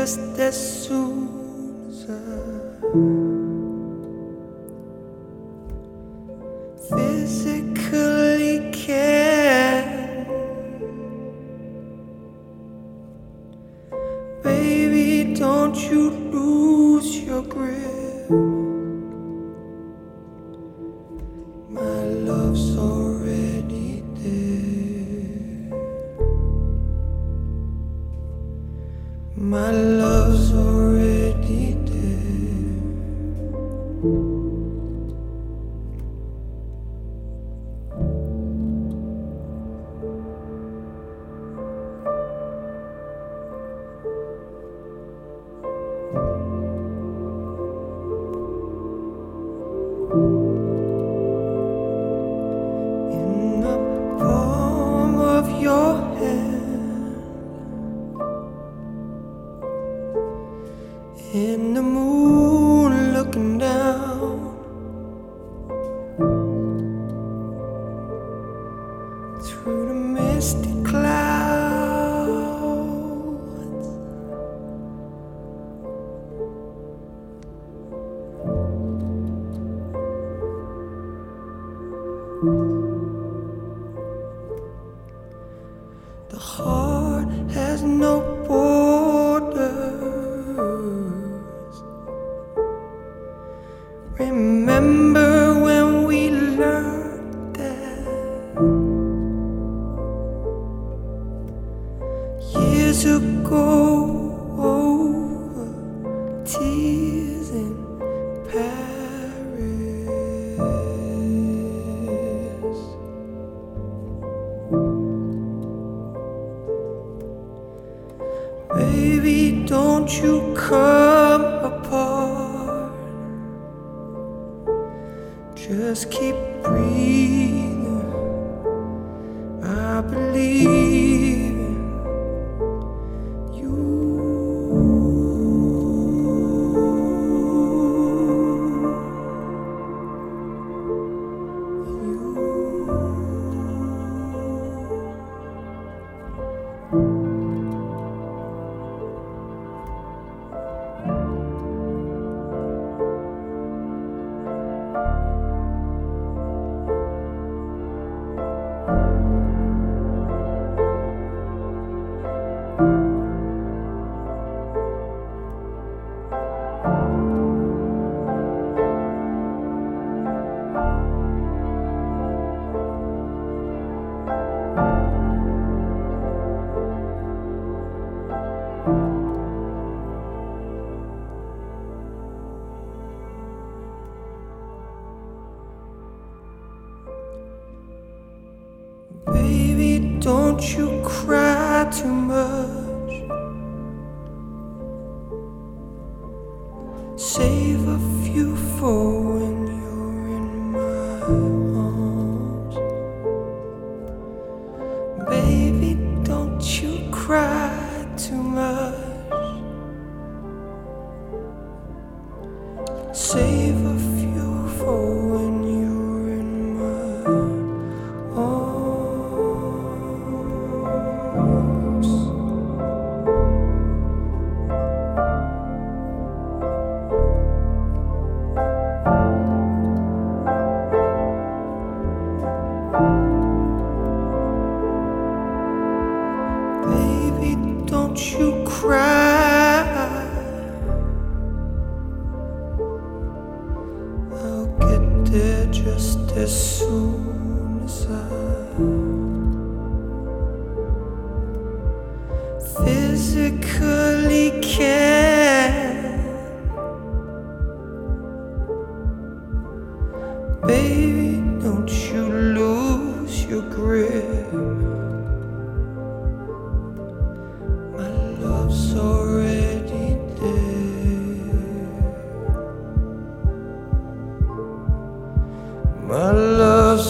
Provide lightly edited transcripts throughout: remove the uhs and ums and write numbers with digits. My love's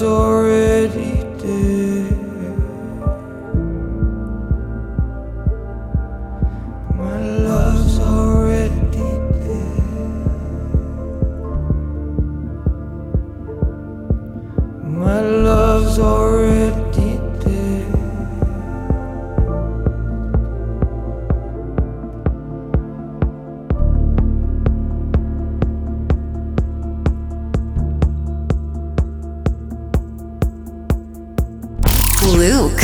already Luke.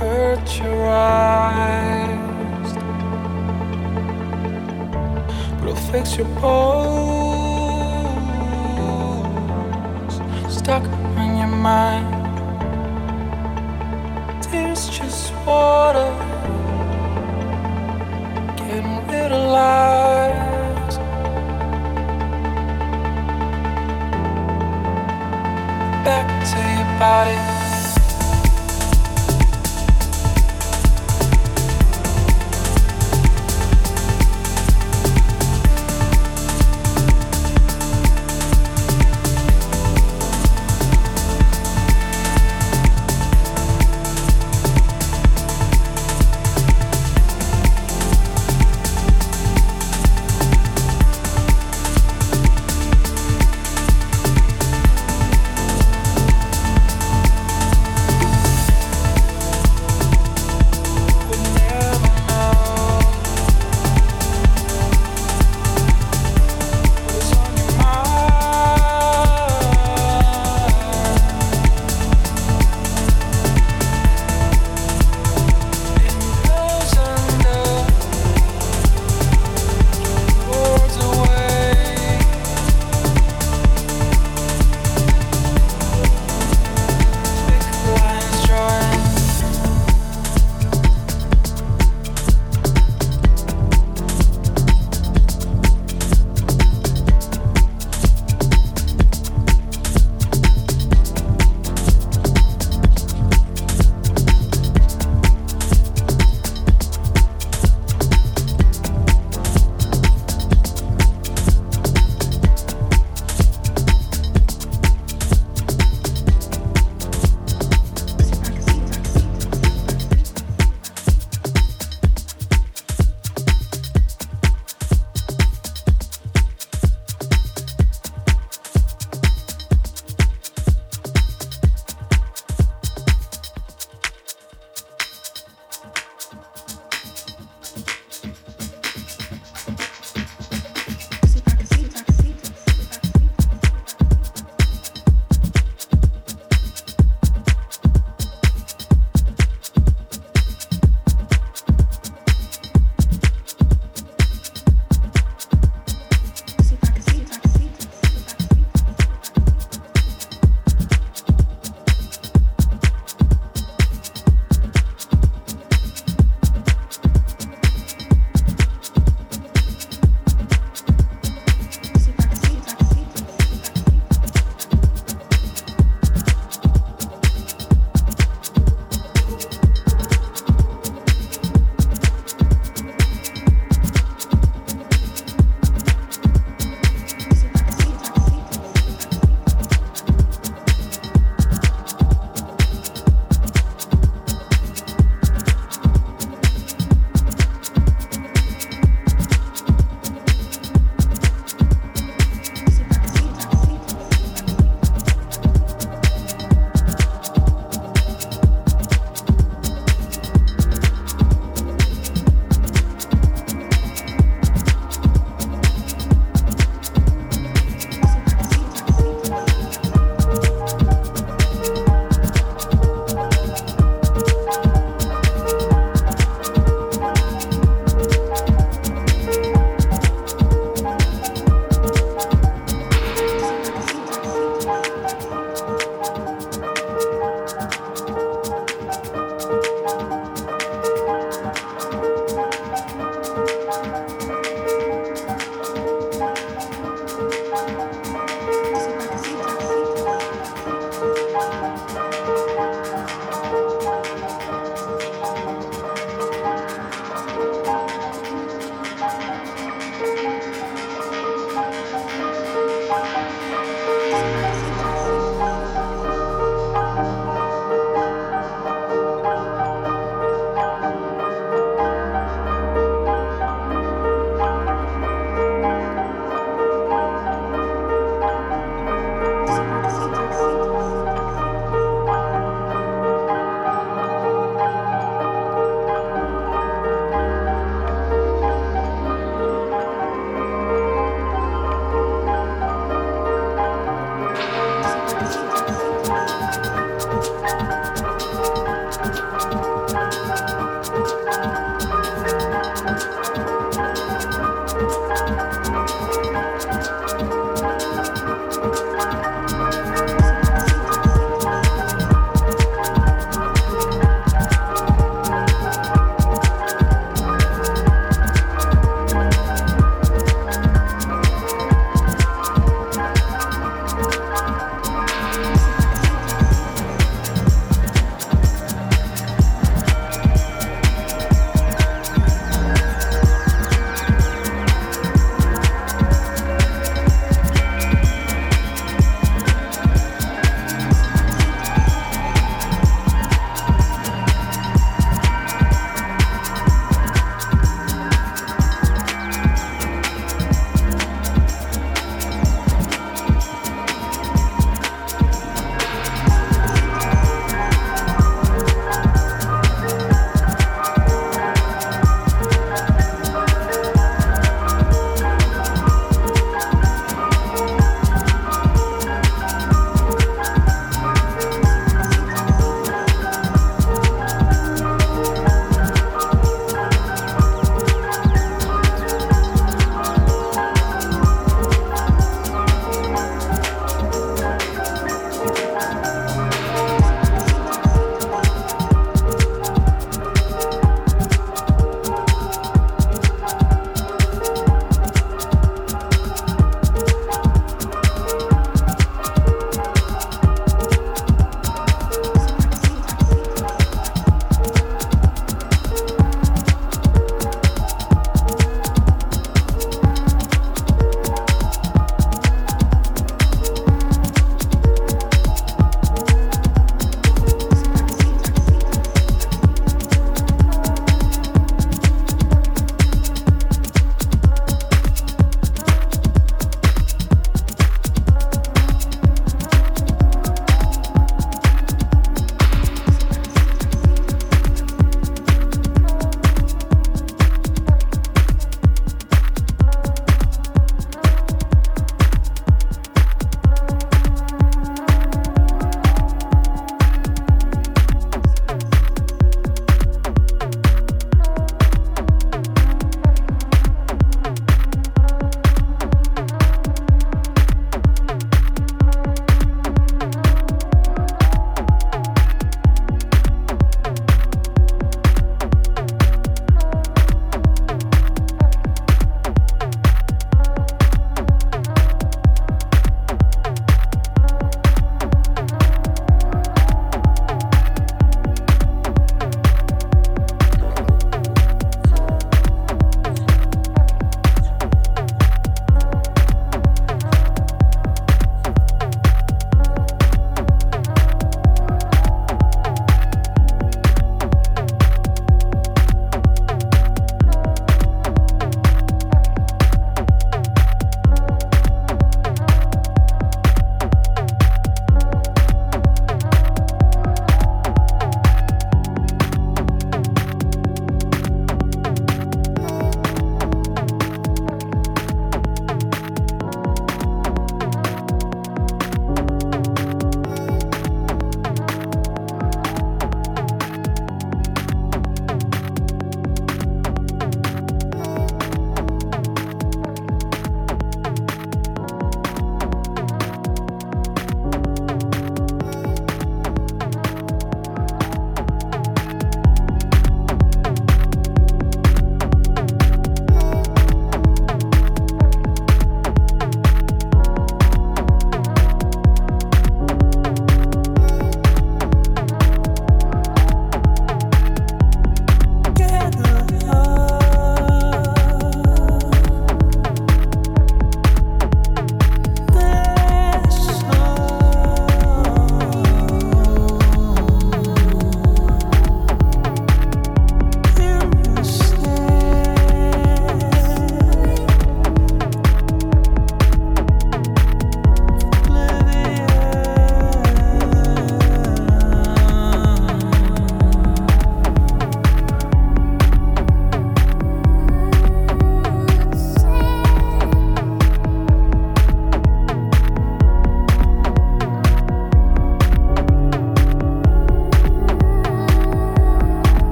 hurt your eyes, but I'll fix your bones stuck in your mind. Tears just water, getting rid of lies. Back to your body.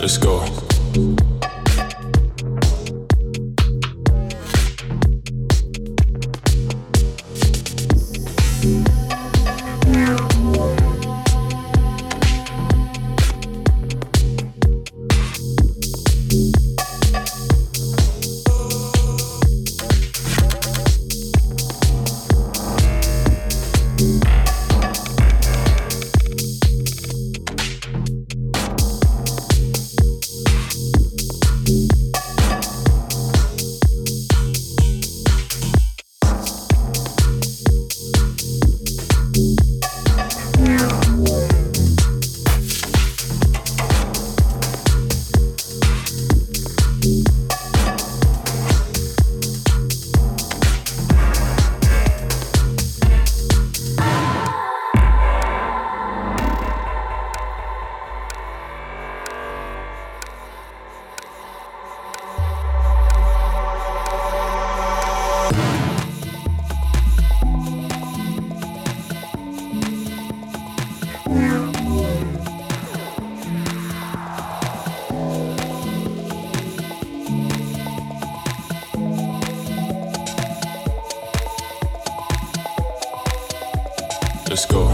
Let's go. Let's go.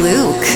Luke.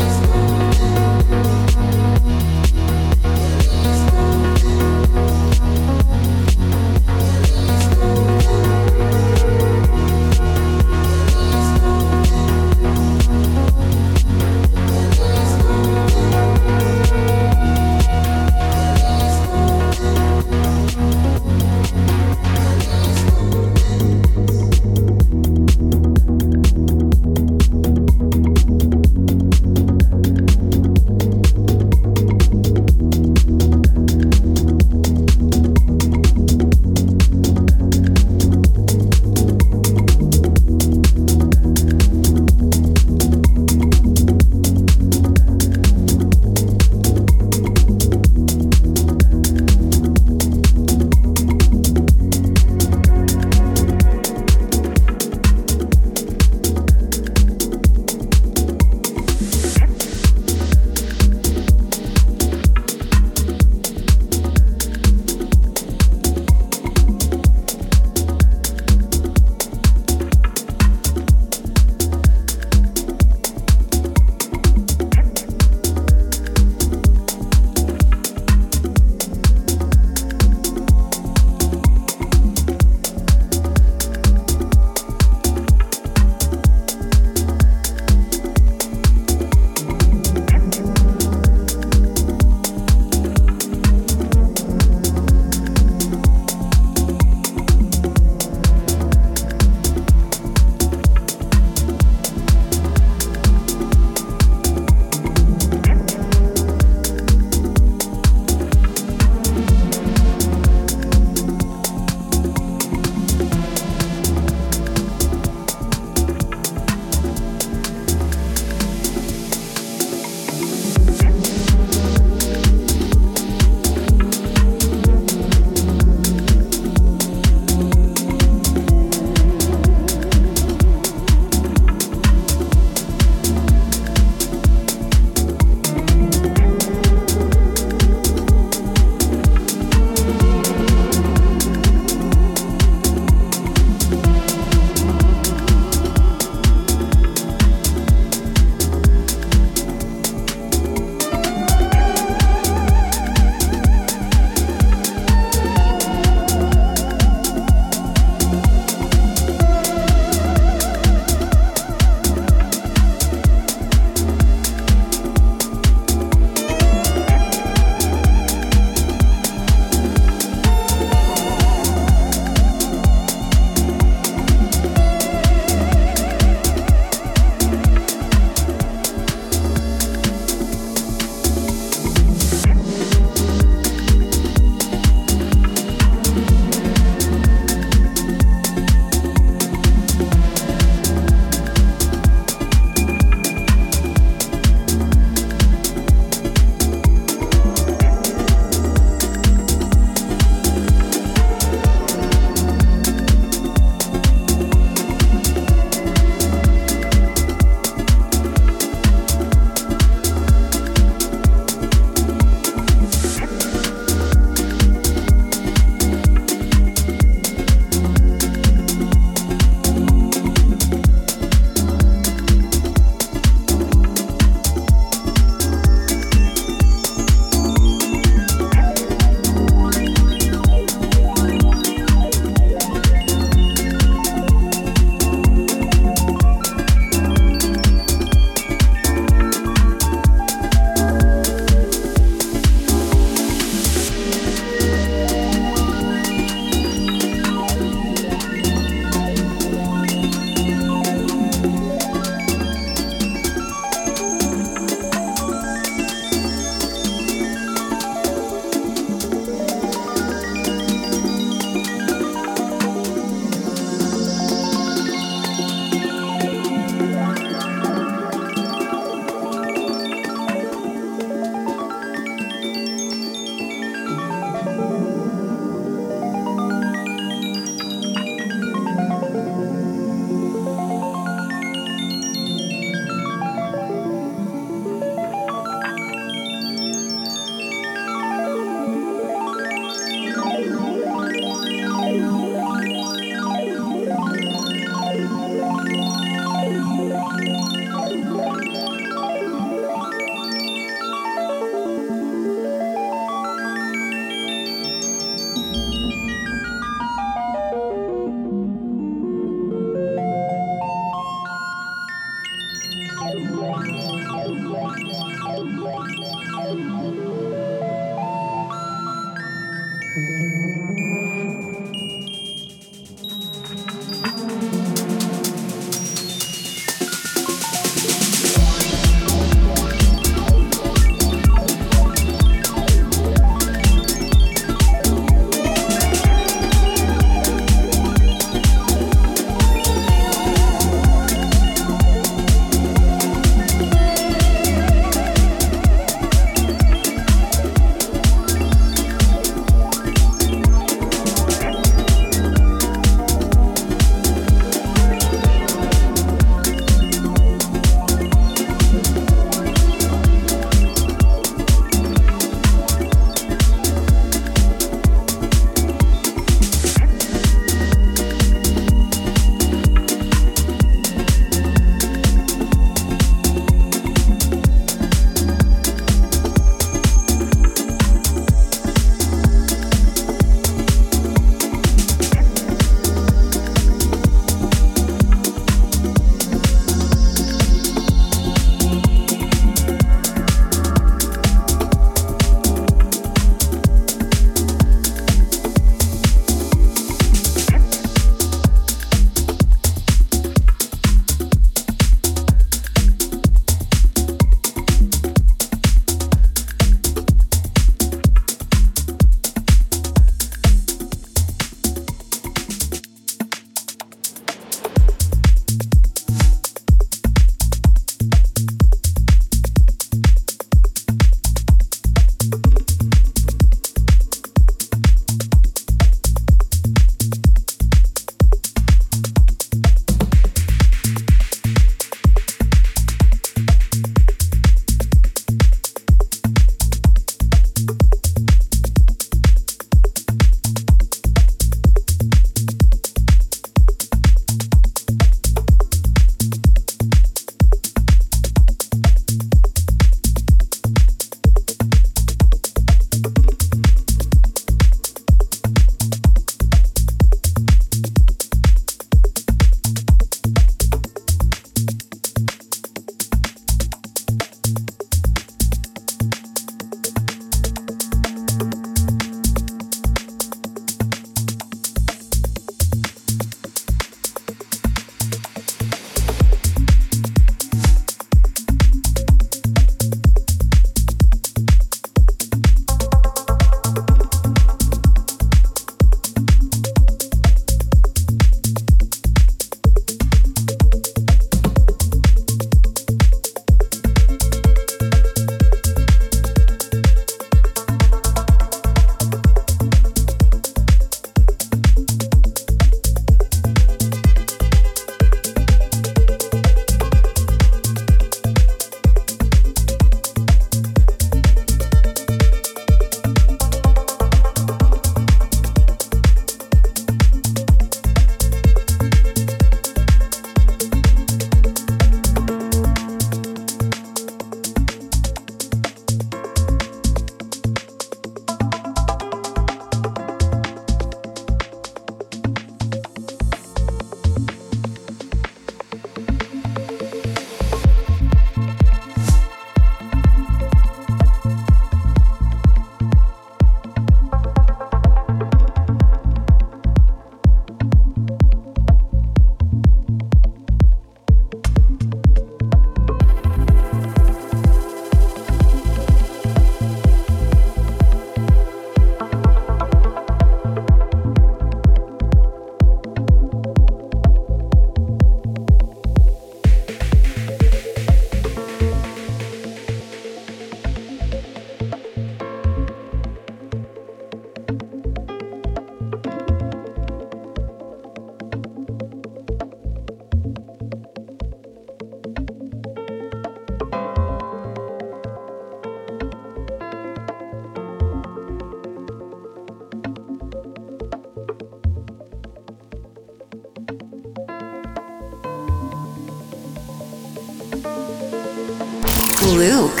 Luke.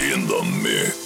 In the mix.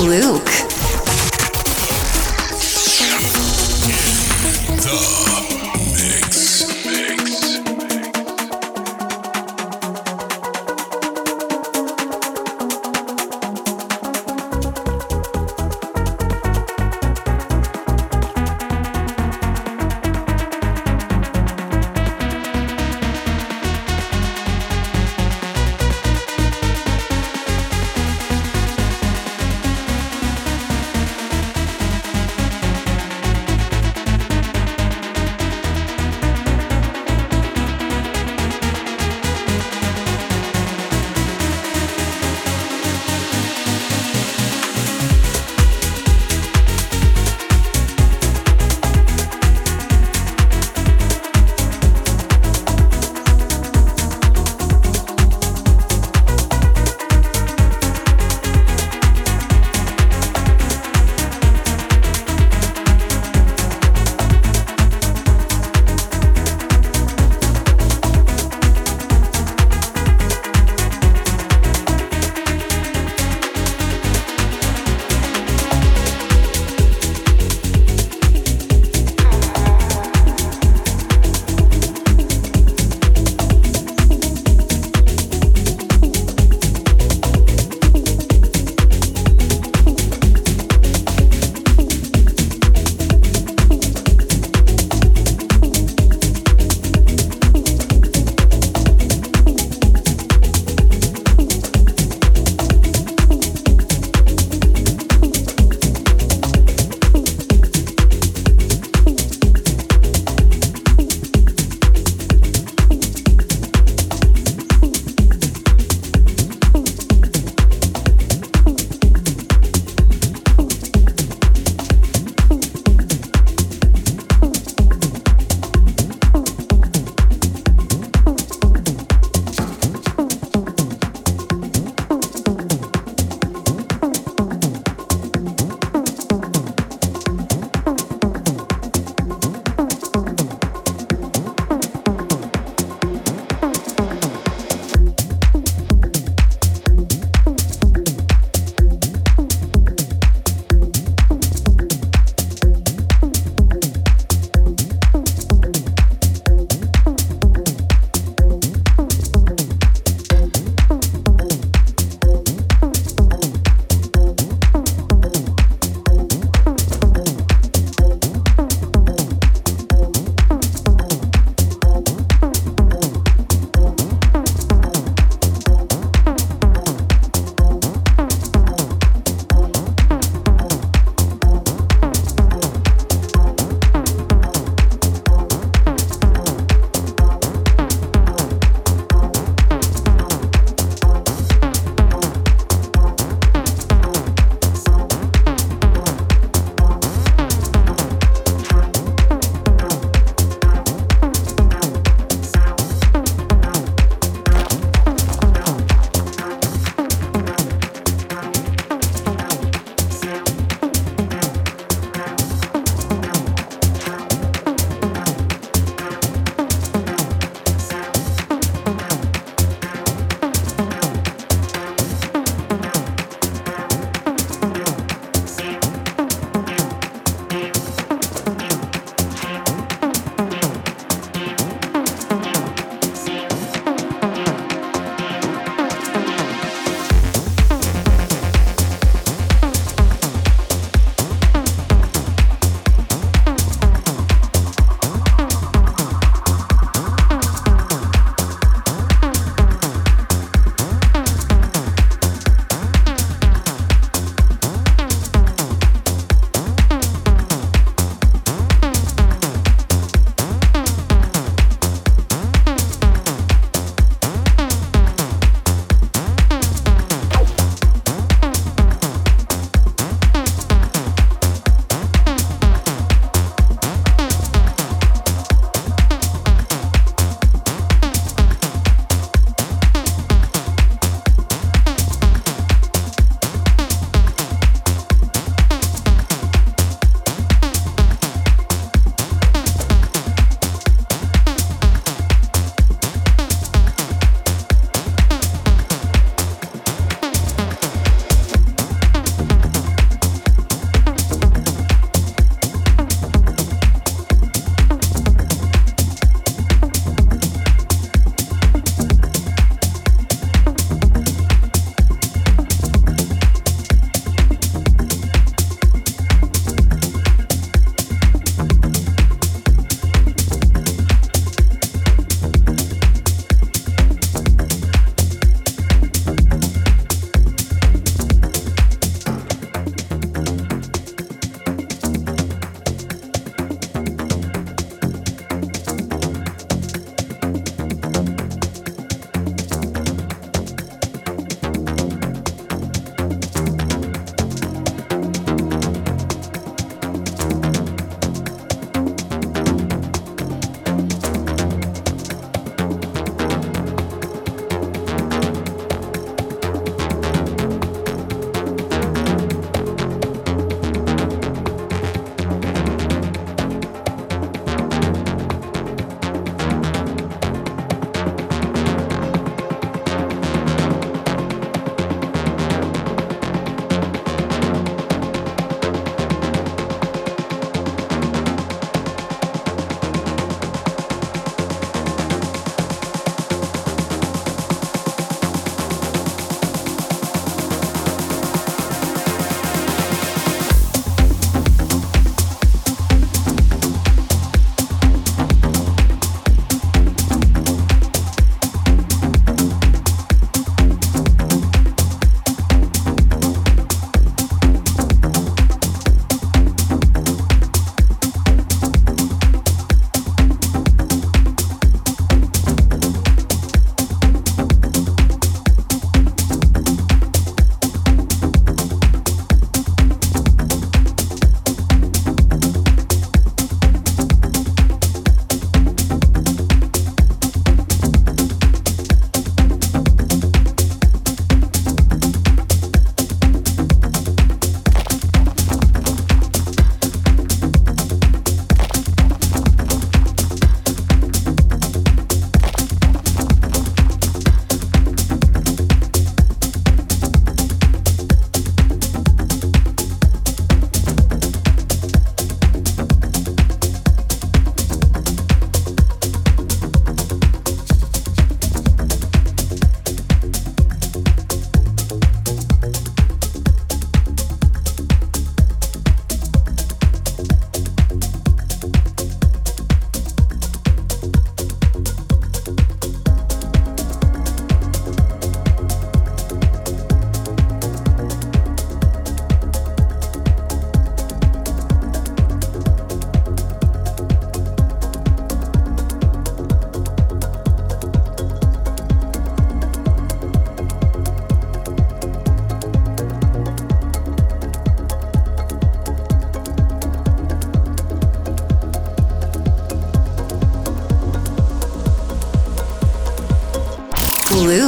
Luke.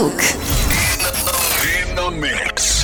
Cook. In the mix.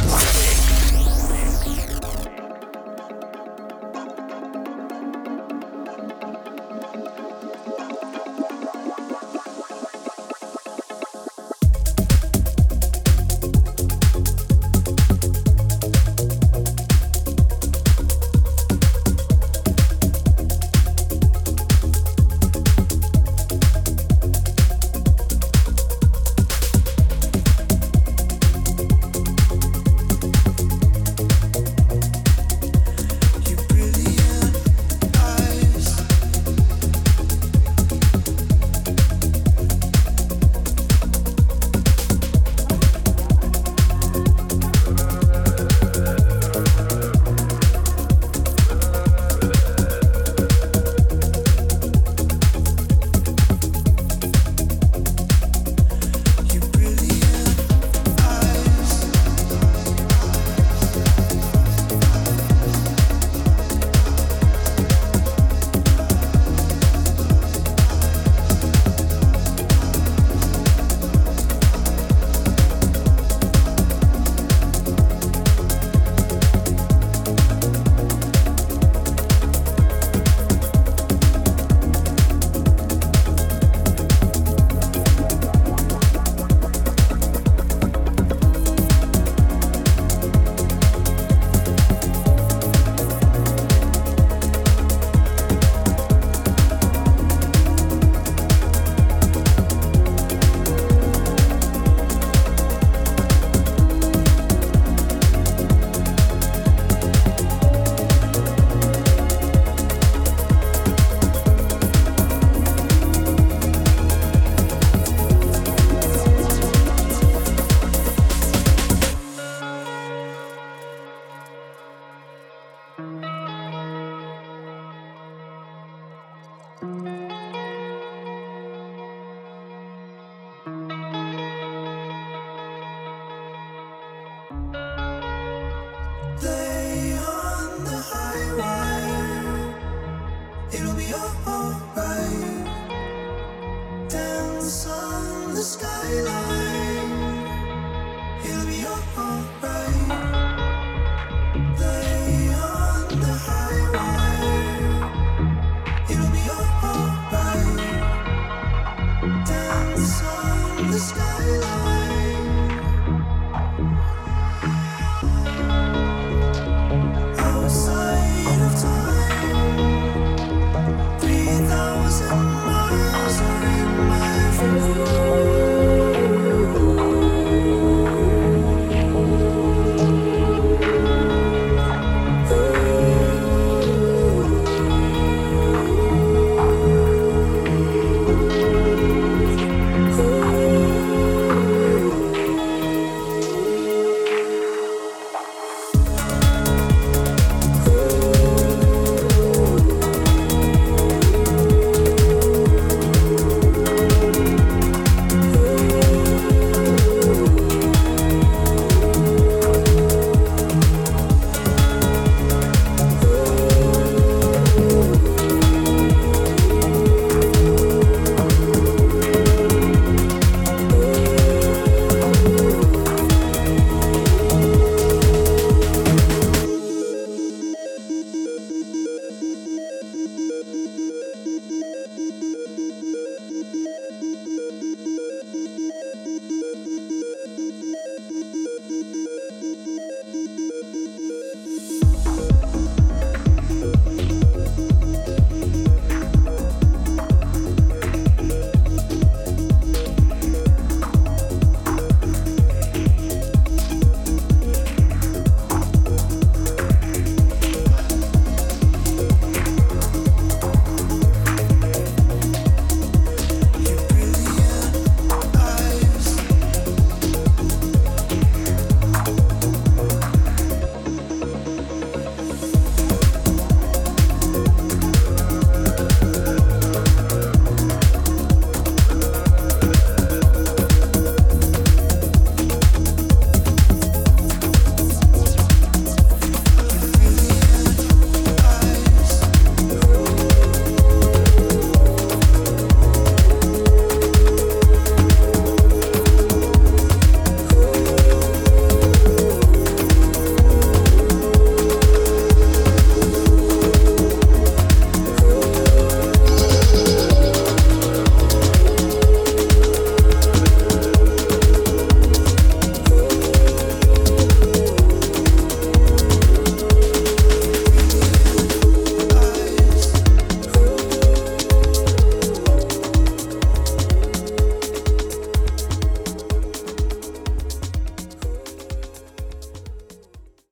Skyline.